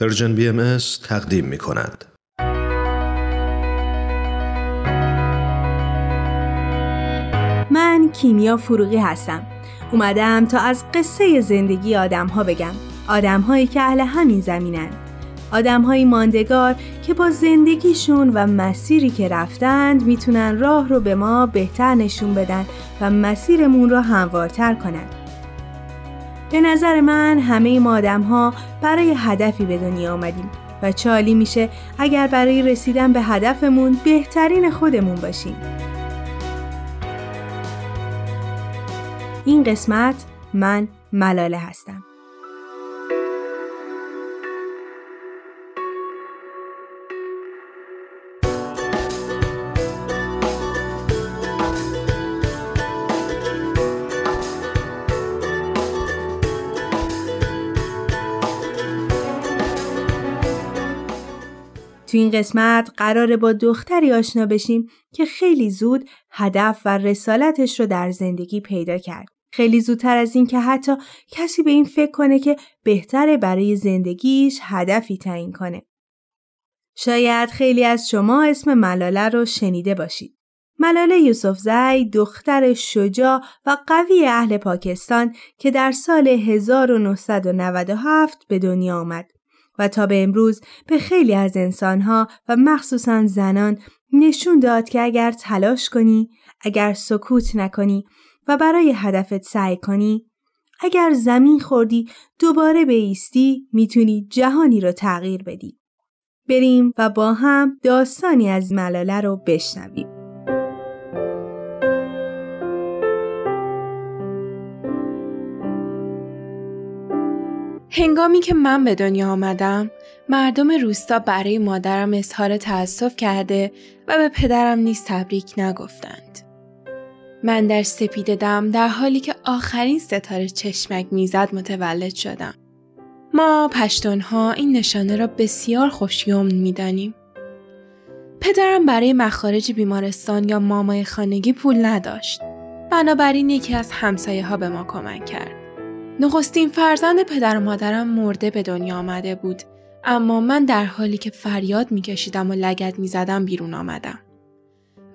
پرژن بی ام تقدیم می کند. من کیمیا فروغی هستم. اومدم تا از قصه زندگی آدم‌ها بگم. آدم‌هایی که اهل همین زمینن. آدم‌های ماندگار که با زندگیشون و مسیری که رفتند میتونن راه رو به ما بهتر نشون بدن و مسیرمون رو هموارتر کنن. به نظر من همه ما آدم‌ها برای هدفی به دنیا آمدیم و چالی میشه اگر برای رسیدن به هدفمون بهترین خودمون باشیم. این قسمت من ملاله هستم. تو این قسمت قراره با دختری آشنا بشیم که خیلی زود هدف و رسالتش رو در زندگی پیدا کرد. خیلی زودتر از این که حتی کسی به این فکر کنه که بهتره برای زندگیش هدفی تعیین کنه. شاید خیلی از شما اسم ملاله رو شنیده باشید. ملاله یوسف زئی دختر شجاع و قوی اهل پاکستان که در سال 1997 به دنیا آمد و تا به امروز به خیلی از انسانها و مخصوصاً زنان نشون داد که اگر تلاش کنی، اگر سکوت نکنی و برای هدفت سعی کنی، اگر زمین خوردی دوباره بایستی، میتونی جهانی رو تغییر بدی. بریم و با هم داستانی از ملاله رو بشنویم. هنگامی که من به دنیا آمدم، مردم روستا برای مادرم اظهار تأسف کرده و به پدرم نیز تبریک نگفتند. من در سپیده‌دم در حالی که آخرین ستاره چشمک میزد متولد شدم. ما پشتونها این نشانه را بسیار خوشیومن میدانیم. پدرم برای مخارج بیمارستان یا مامای خانگی پول نداشت. بنابراین یکی از همسایه‌ها به ما کمک کرد. نخستین فرزند پدر و مادرم مرده به دنیا آمده بود، اما من در حالی که فریاد میکشیدم و لگد میزدم بیرون آمدم.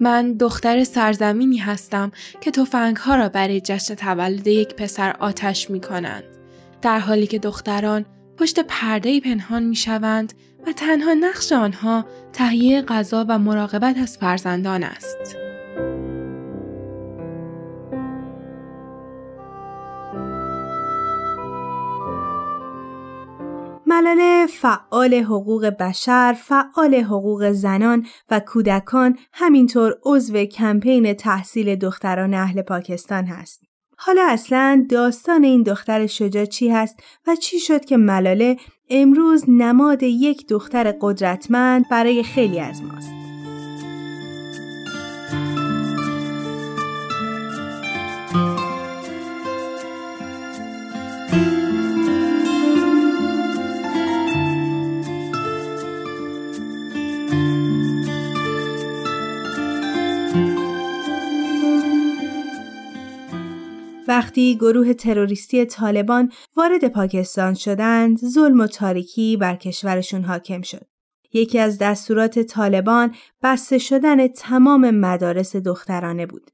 من دختر سرزمینی هستم که تفنگ‌ها را برای جشن تولد یک پسر آتش می‌کنند، در حالی که دختران پشت پرده‌ای پنهان می‌شوند و تنها نقش آنها تهیه غذا و مراقبت از فرزندان است. ملاله فعال حقوق بشر، فعال حقوق زنان و کودکان، همینطور عضو کمپین تحصیل دختران اهل پاکستان هست. حالا اصلاً داستان این دختر شجاع چی هست و چی شد که ملاله امروز نماد یک دختر قدرتمند برای خیلی از ماست؟ وقتی گروه تروریستی طالبان وارد پاکستان شدند، ظلم و تاریکی بر کشورشون حاکم شد. یکی از دستورات طالبان بسته شدن تمام مدارس دخترانه بود.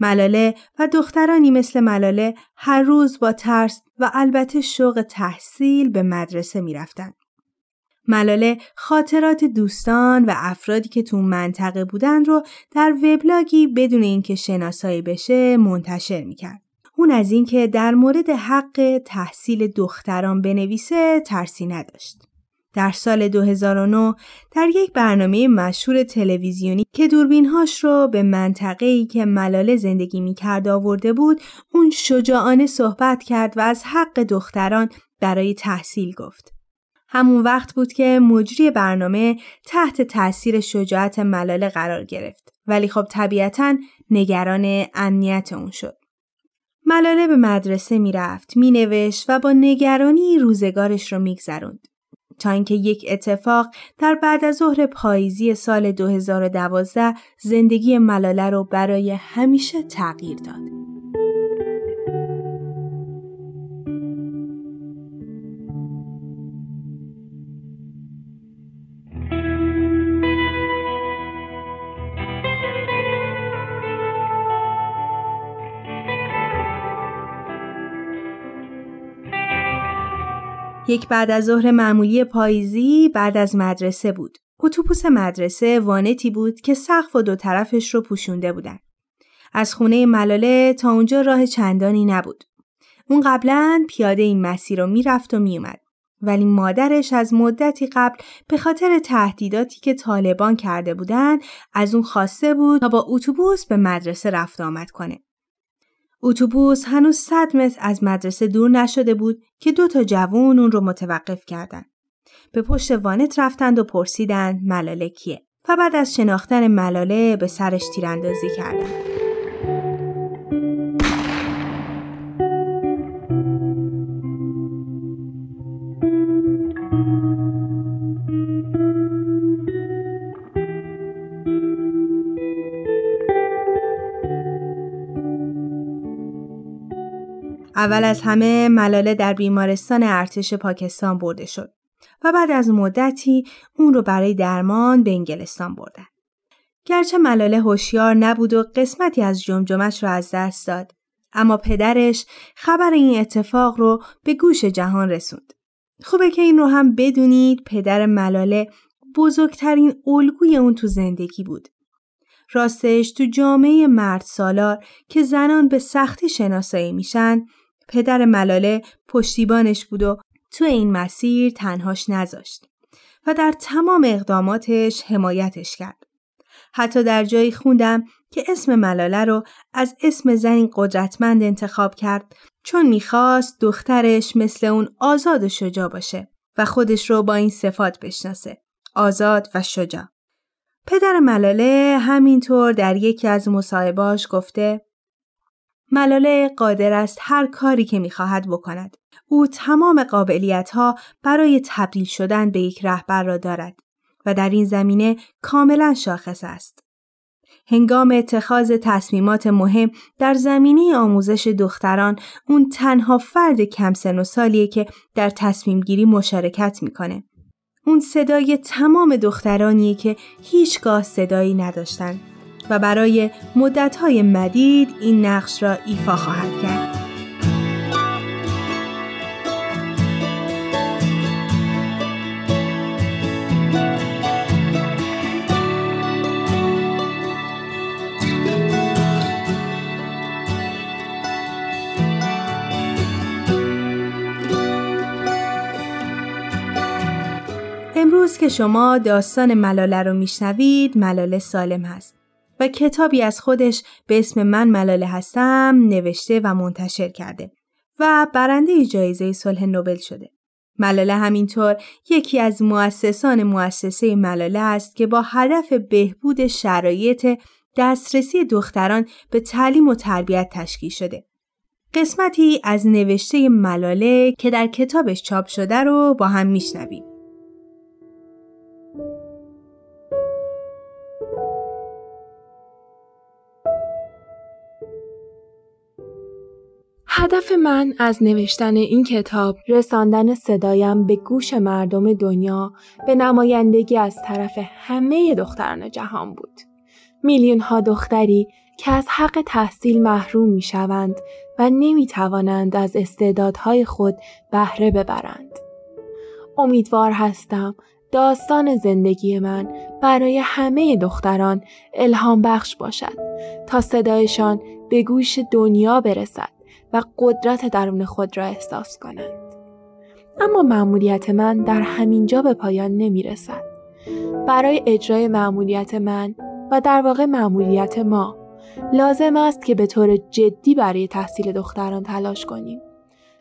ملاله و دخترانی مثل ملاله هر روز با ترس و البته شوق تحصیل به مدرسه می رفتن. ملاله خاطرات دوستان و افرادی که تو منطقه بودن رو در وبلاگی بدون اینکه شناسایی بشه منتشر میکرد. اون از اینکه در مورد حق تحصیل دختران بنویسه ترسی نداشت. در سال 2009 در یک برنامه مشهور تلویزیونی که دوربین‌هاش رو به منطقه‌ای که ملاله زندگی میکرد آورده بود، اون شجاعانه صحبت کرد و از حق دختران برای تحصیل گفت. همون وقت بود که مجری برنامه تحت تأثیر شجاعت ملاله قرار گرفت، ولی خب طبیعتاً نگران امنیت اون شد. ملاله به مدرسه میرفت، مینوشت و با نگرانی روزگارش رو میگذروند، تا اینکه یک اتفاق در بعد از ظهر پاییزی سال 2012 زندگی ملاله رو برای همیشه تغییر داد. یک بعد از ظهر معمولی پاییزی بعد از مدرسه بود. اتوبوس مدرسه وانتی بود که سقف و دو طرفش رو پوشونده بودن. از خونه ملاله تا اونجا راه چندانی نبود. اون قبلا پیاده این مسیر رو میرفت و میومد. ولی مادرش از مدتی قبل به خاطر تهدیداتی که طالبان کرده بودن از اون خواسته بود تا با اتوبوس به مدرسه رفت آمد کنه. اتوبوس هنوز 100 متر از مدرسه دور نشده بود که 2 جوون اون رو متوقف کردن. به پشت وانت رفتند و پرسیدند ملاله کیه و بعد از شناختن ملاله به سرش تیراندازی کردند. اول از همه ملاله در بیمارستان ارتش پاکستان برده شد و بعد از مدتی اون رو برای درمان به انگلستان بردن. گرچه ملاله هوشیار نبود و قسمتی از جمجمش رو از دست داد، اما پدرش خبر این اتفاق رو به گوش جهان رسوند. خوبه که این رو هم بدونید، پدر ملاله بزرگترین الگوی اون تو زندگی بود. راستش تو جامعه مرد سالار که زنان به سختی شناسایی میشن، پدر ملاله پشتیبانش بود و تو این مسیر تنهاش نذاشت و در تمام اقداماتش حمایتش کرد. حتی در جایی خوندم که اسم ملاله رو از اسم زنی قدرتمند انتخاب کرد چون میخواست دخترش مثل اون آزاد و شجاع باشه و خودش رو با این صفات بشناسه، آزاد و شجاع. پدر ملاله همینطور در یکی از مصاحبه‌هاش گفته ملاله قادر است هر کاری که می‌خواهد بکند. او تمام قابلیت‌ها برای تبدیل شدن به یک رهبر را دارد و در این زمینه کاملاً شاخص است. هنگام اتخاذ تصمیمات مهم در زمینه آموزش دختران، اون تنها فرد کم سن و سالیه که در تصمیم گیری مشارکت می‌کنه. اون صدای تمام دخترانیه که هیچگاه صدایی نداشتن و برای مدت‌های مدید این نقش را ایفا خواهد کرد. امروز که شما داستان ملاله رو میشنوید، ملاله سالم هست و کتابی از خودش به اسم من ملاله هستم نوشته و منتشر کرده و برنده جایزه صلح نوبل شده. ملاله همینطور یکی از مؤسسان مؤسسه ملاله است که با هدف بهبود شرایط دسترسی دختران به تعلیم و تربیت تشکیل شده. قسمتی از نوشته ملاله که در کتابش چاپ شده رو با هم میشنویم. هدف من از نوشتن این کتاب رساندن صدایم به گوش مردم دنیا به نمایندگی از طرف همه دختران جهان بود. میلیون ها دختری که از حق تحصیل محروم می شوند و نمی توانند از استعدادهای خود بهره ببرند. امیدوار هستم داستان زندگی من برای همه دختران الهام بخش باشد تا صدایشان به گوش دنیا برسد و قدرت درون خود را احساس کنند. اما مأموریت من در همین جا به پایان نمی رسد. برای اجرای مأموریت من و در واقع مأموریت ما لازم است که به طور جدی برای تحصیل دختران تلاش کنیم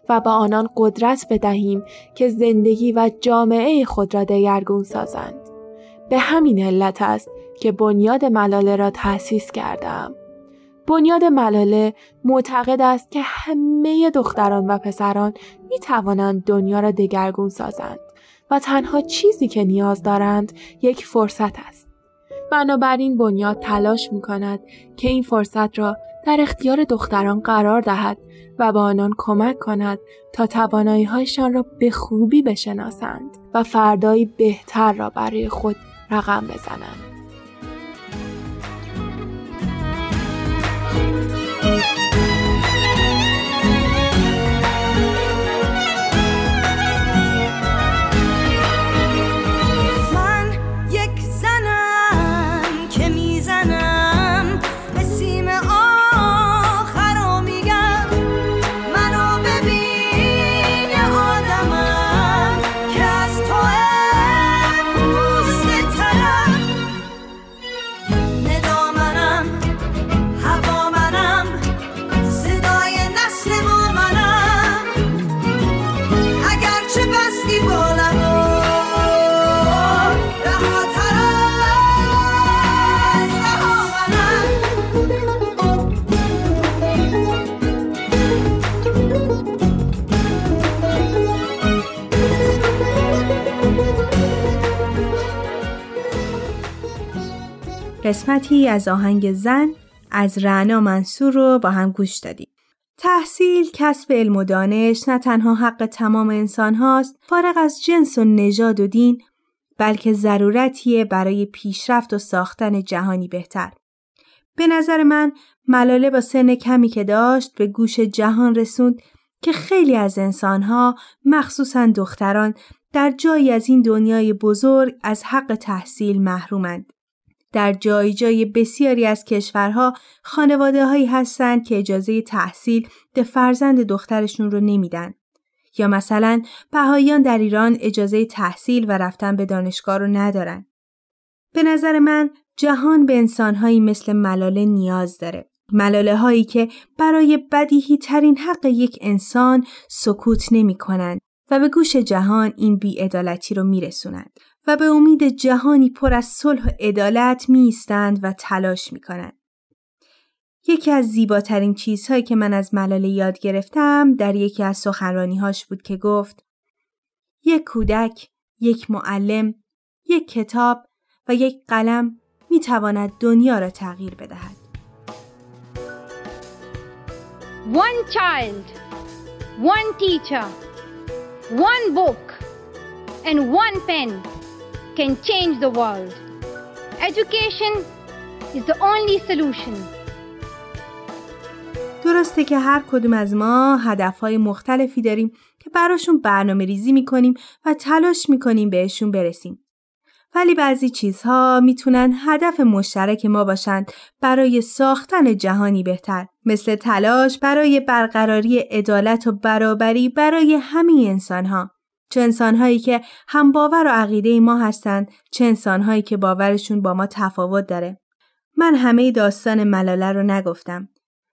و با آنان قدرت بدهیم که زندگی و جامعه خود را دگرگون سازند. به همین علت است که بنیاد ملاله را تأسیس کردم. بنیاد ملاله معتقد است که همه دختران و پسران می توانند دنیا را دگرگون سازند و تنها چیزی که نیاز دارند یک فرصت است. بنابراین بنیاد تلاش می کند که این فرصت را در اختیار دختران قرار دهد و با آنان کمک کند تا توانایی‌هایشان را به خوبی بشناسند و فردایی بهتر را برای خود رقم بزنند. قسمتی از آهنگ زن از رعنا منصور رو با هم گوش دادیم. تحصیل، کسب علم و دانش نه تنها حق تمام انسان هاست، فارغ از جنس و نژاد و دین، بلکه ضرورتیه برای پیشرفت و ساختن جهانی بهتر. به نظر من ملاله با سن کمی که داشت به گوش جهان رسوند که خیلی از انسانها، مخصوصاً دختران، در جایی از این دنیای بزرگ از حق تحصیل محرومند. در جای جای بسیاری از کشورها خانواده هایی هستند که اجازه تحصیل به فرزند دخترشون رو نمیدن. یا مثلا بهاییان در ایران اجازه تحصیل و رفتن به دانشگاه رو ندارن. به نظر من جهان به انسانهایی مثل ملاله نیاز داره. ملاله هایی که برای بدیهی ترین حق یک انسان سکوت نمی کنند و به گوش جهان این بی‌عدالتی رو میرسونند و به امید جهانی پر از صلح و عدالت می‌ایستند و تلاش می‌کنند. یکی از زیباترین چیزهایی که من از ملاله یاد گرفتم در یکی از سخنرانی‌هاش بود که گفت: یک کودک، یک معلم، یک کتاب و یک قلم می‌تواند دنیا را تغییر بدهد. One child, one teacher, one book and one pen can change the world. Education is the only solution. درسته که هر کدوم از ما هدفهای مختلفی داریم که براشون برنامه ریزی میکنیم و تلاش میکنیم بهشون برسیم. ولی بعضی چیزها میتونن هدف مشترک ما باشن برای ساختن جهانی بهتر، مثل تلاش برای برقراری عدالت و برابری برای همه انسانها. چه انسانهایی که هم باور و عقیده ما هستند، چه انسانهایی که باورشون با ما تفاوت داره. من همه داستان ملاله رو نگفتم.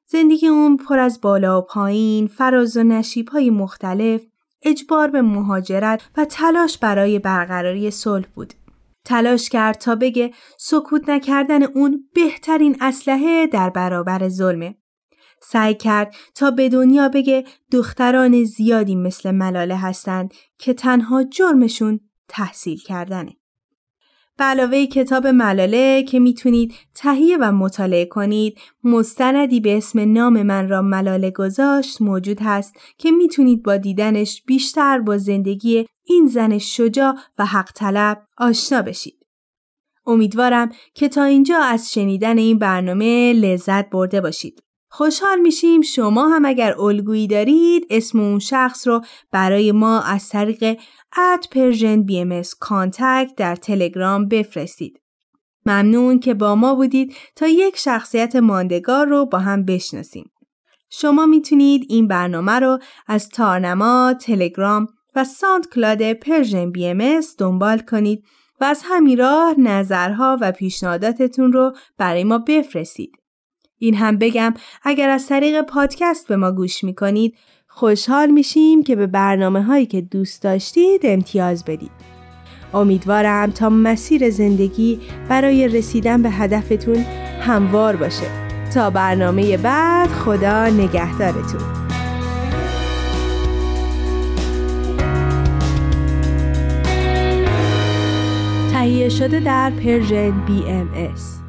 زندگی اون پر از بالا و پایین، فراز و نشیب‌های مختلف، اجبار به مهاجرت و تلاش برای برقراری صلح بود. تلاش کرد تا بگه سکوت نکردن اون بهترین اسلحه در برابر ظلمه. سعی کرد تا به دنیا بگه دختران زیادی مثل ملاله هستند که تنها جرمشون تحصیل کردنه. به علاوه کتاب ملاله که میتونید تهیه و مطالعه کنید، مستندی به اسم نام من را ملاله گذاشت موجود هست که میتونید با دیدنش بیشتر با زندگی این زن شجاع و حق طلب آشنا بشید. امیدوارم که تا اینجا از شنیدن این برنامه لذت برده باشید. خوشحال میشیم شما هم اگر الگویی دارید اسم اون شخص رو برای ما از طریق @PersianBMsContact در تلگرام بفرستید. ممنون که با ما بودید تا یک شخصیت ماندگار رو با هم بشناسیم. شما میتونید این برنامه رو از تارنما، تلگرام و ساندکلاد پرژن بی ام اس دنبال کنید و از همین راه نظرها و پیشنهاداتتون رو برای ما بفرستید. این هم بگم اگر از طریق پادکست به ما گوش میکنید خوشحال میشیم که به برنامه هایی که دوست داشتید امتیاز بدید. امیدوارم تا مسیر زندگی برای رسیدن به هدفتون هموار باشه. تا برنامه بعد، خدا نگهدارتون. تهیه شده در پرژن BMS.